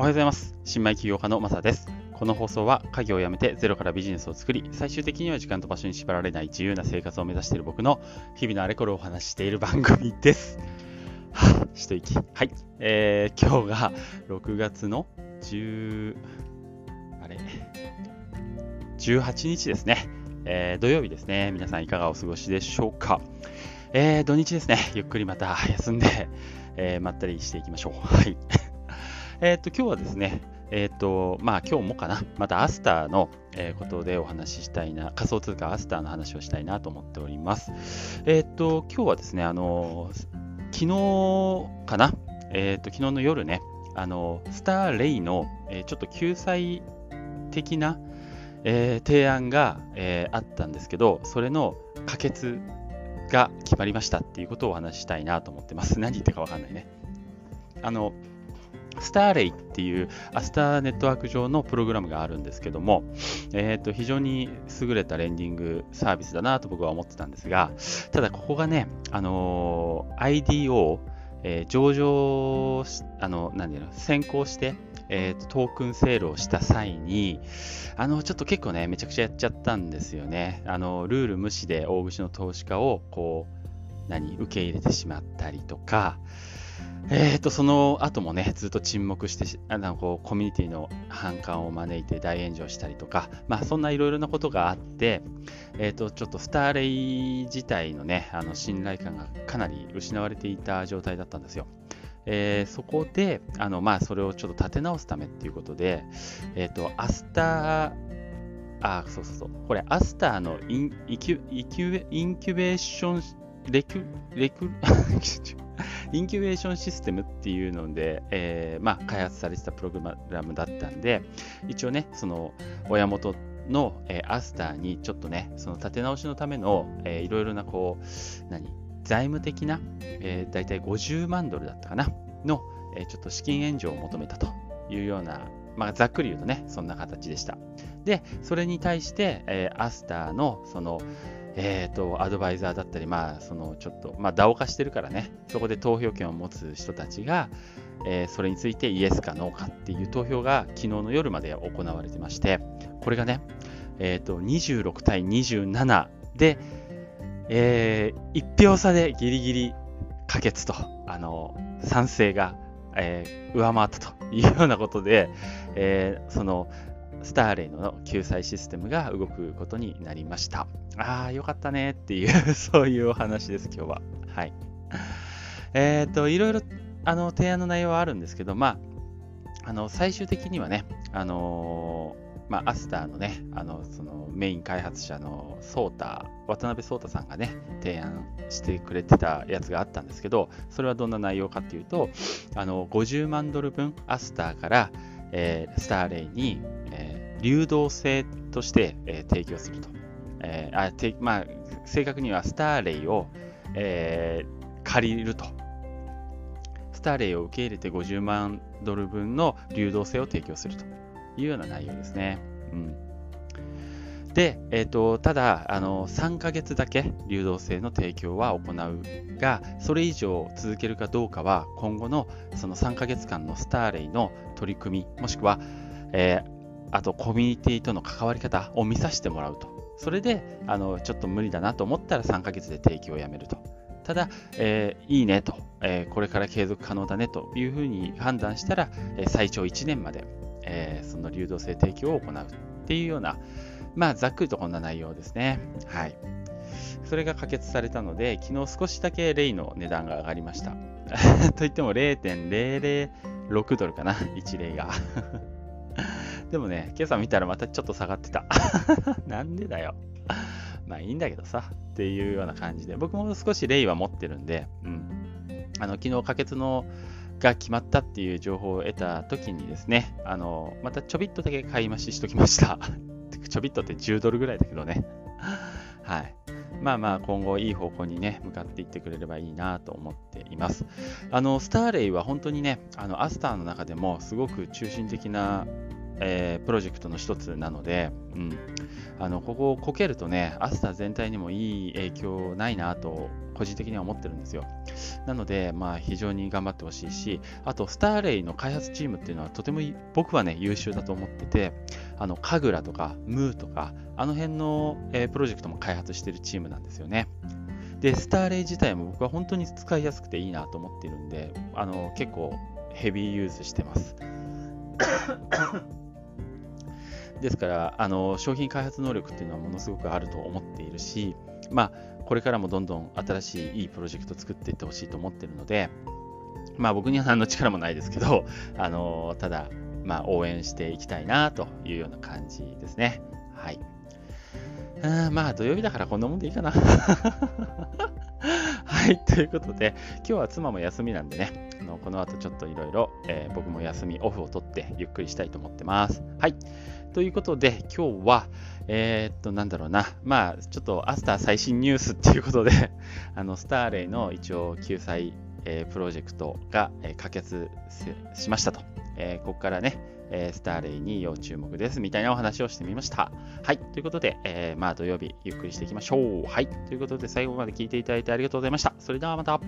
おはようございます。新米起業家のマサです。この放送は家業を辞めてゼロからビジネスを作り、最終的には時間と場所に縛られない自由な生活を目指している僕の日々のあれこれをお話ししている番組です。一息。はい、今日が6月の18日ですね、土曜日ですね。皆さんいかがお過ごしでしょうか。土日ですね。ゆっくりまた休んで、まったりしていきましょう。はい。今日はですね、今日もかな、またアスターのことでお話ししたいな、仮想通貨アスターの話をしたいなと思っております。今日はですね、昨日かな、昨日の夜ね、スターレイの、ちょっと救済的な、提案が、あったんですけど、それの可決が決まりましたっていうことをお話ししたいなと思ってます。何言ってるかわかんないね。スターレイっていうアスターネットワーク上のプログラムがあるんですけども、非常に優れたレンディングサービスだなと僕は思ってたんですが、ただここがね、IDO、上場し、先行して、トークンセールをした際に、ちょっと結構ね、めちゃくちゃやっちゃったんですよね。ルール無視で大口の投資家を受け入れてしまったりとか、その後もね、ずっと沈黙して、コミュニティの反感を招いて大炎上したりとか、そんないろいろなことがあって、ちょっとスターレイ自体のね、信頼感がかなり失われていた状態だったんですよ。そこで、それをちょっと立て直すためっていうことで、これ、アスターのインキュベーションシステムっていうので、開発されてたプログラムだったんで、一応ね、その親元の、アスターにちょっとね、その立て直しのための、いろいろな財務的な、だいたい50万ドルだったかなの、ちょっと資金援助を求めたというような、ざっくり言うとね、そんな形でした。で、それに対して、アスターのそのアドバイザーだったり、DAO 化してるからね、そこで投票権を持つ人たちが、それについてイエスかノーかっていう投票が昨日の夜まで行われてまして、これがね、26対27で、1票差でギリギリ可決と、賛成が、上回ったというようなことで、そのスターレイの救済システムが動くことになりました。よかったねっていう、そういうお話です、今日は。はい。いろいろ、提案の内容はあるんですけど、最終的にはね、アスターのね、そのメイン開発者の渡辺聡太さんがね、提案してくれてたやつがあったんですけど、それはどんな内容かっていうと、50万ドル分アスターから、スターレイに、流動性として、提供すると、正確にはスターレイを、借りると、スターレイを受け入れて50万ドル分の流動性を提供するというような内容ですね。で、ただ3ヶ月だけ流動性の提供は行うが、それ以上続けるかどうかは今後のその3ヶ月間のスターレイの取り組み、もしくは、あとコミュニティとの関わり方を見させてもらうと、それでちょっと無理だなと思ったら3ヶ月で提供をやめると、ただ、いいねと、これから継続可能だねというふうに判断したら、最長1年まで、その流動性提供を行うっていうような、ざっくりとこんな内容ですね。はい。それが可決されたので、昨日少しだけレイの値段が上がりました。といっても 0.006 ドルかな、1レイが。でもね、今朝見たらまたちょっと下がってた。なんでだよ。いいんだけどさ、っていうような感じで、僕も少しレイは持ってるんで、昨日可決のが決まったっていう情報を得た時にですね、またちょびっとだけ買い増ししときました。ちょびっとって10ドルぐらいだけどね。はい。今後いい方向にね、向かっていってくれればいいなと思っています。スターレイは本当にね、アスターの中でもすごく中心的なプロジェクトの一つなので、ここをこけるとね、アスタ全体にもいい影響ないなと個人的には思ってるんですよ。なので、非常に頑張ってほしいし、あとスターレイの開発チームっていうのはとても僕はね優秀だと思ってて、カグラとかムーとかあの辺の、プロジェクトも開発してるチームなんですよね。でスターレイ自体も僕は本当に使いやすくていいなと思っているんで、結構ヘビーユーズしてますですから商品開発能力っていうのはものすごくあると思っているし、これからもどんどん新しいいいプロジェクト作っていってほしいと思っているので、僕には何の力もないですけど、ただ、応援していきたいなというような感じですね。はい。土曜日だからこんなもんでいいかなはい、ということで今日は妻も休みなんでね、この後ちょっといろいろ僕も休みオフを取ってゆっくりしたいと思ってます。はい、ということで今日はちょっとアスター最新ニュースっていうことでスターレイの一応救済、プロジェクトが、可決しましたと、ここからねスターレイに要注目ですみたいなお話をしてみました。はい、ということで、土曜日ゆっくりしていきましょう。はい、ということで最後まで聞いていただいてありがとうございました。それではまた。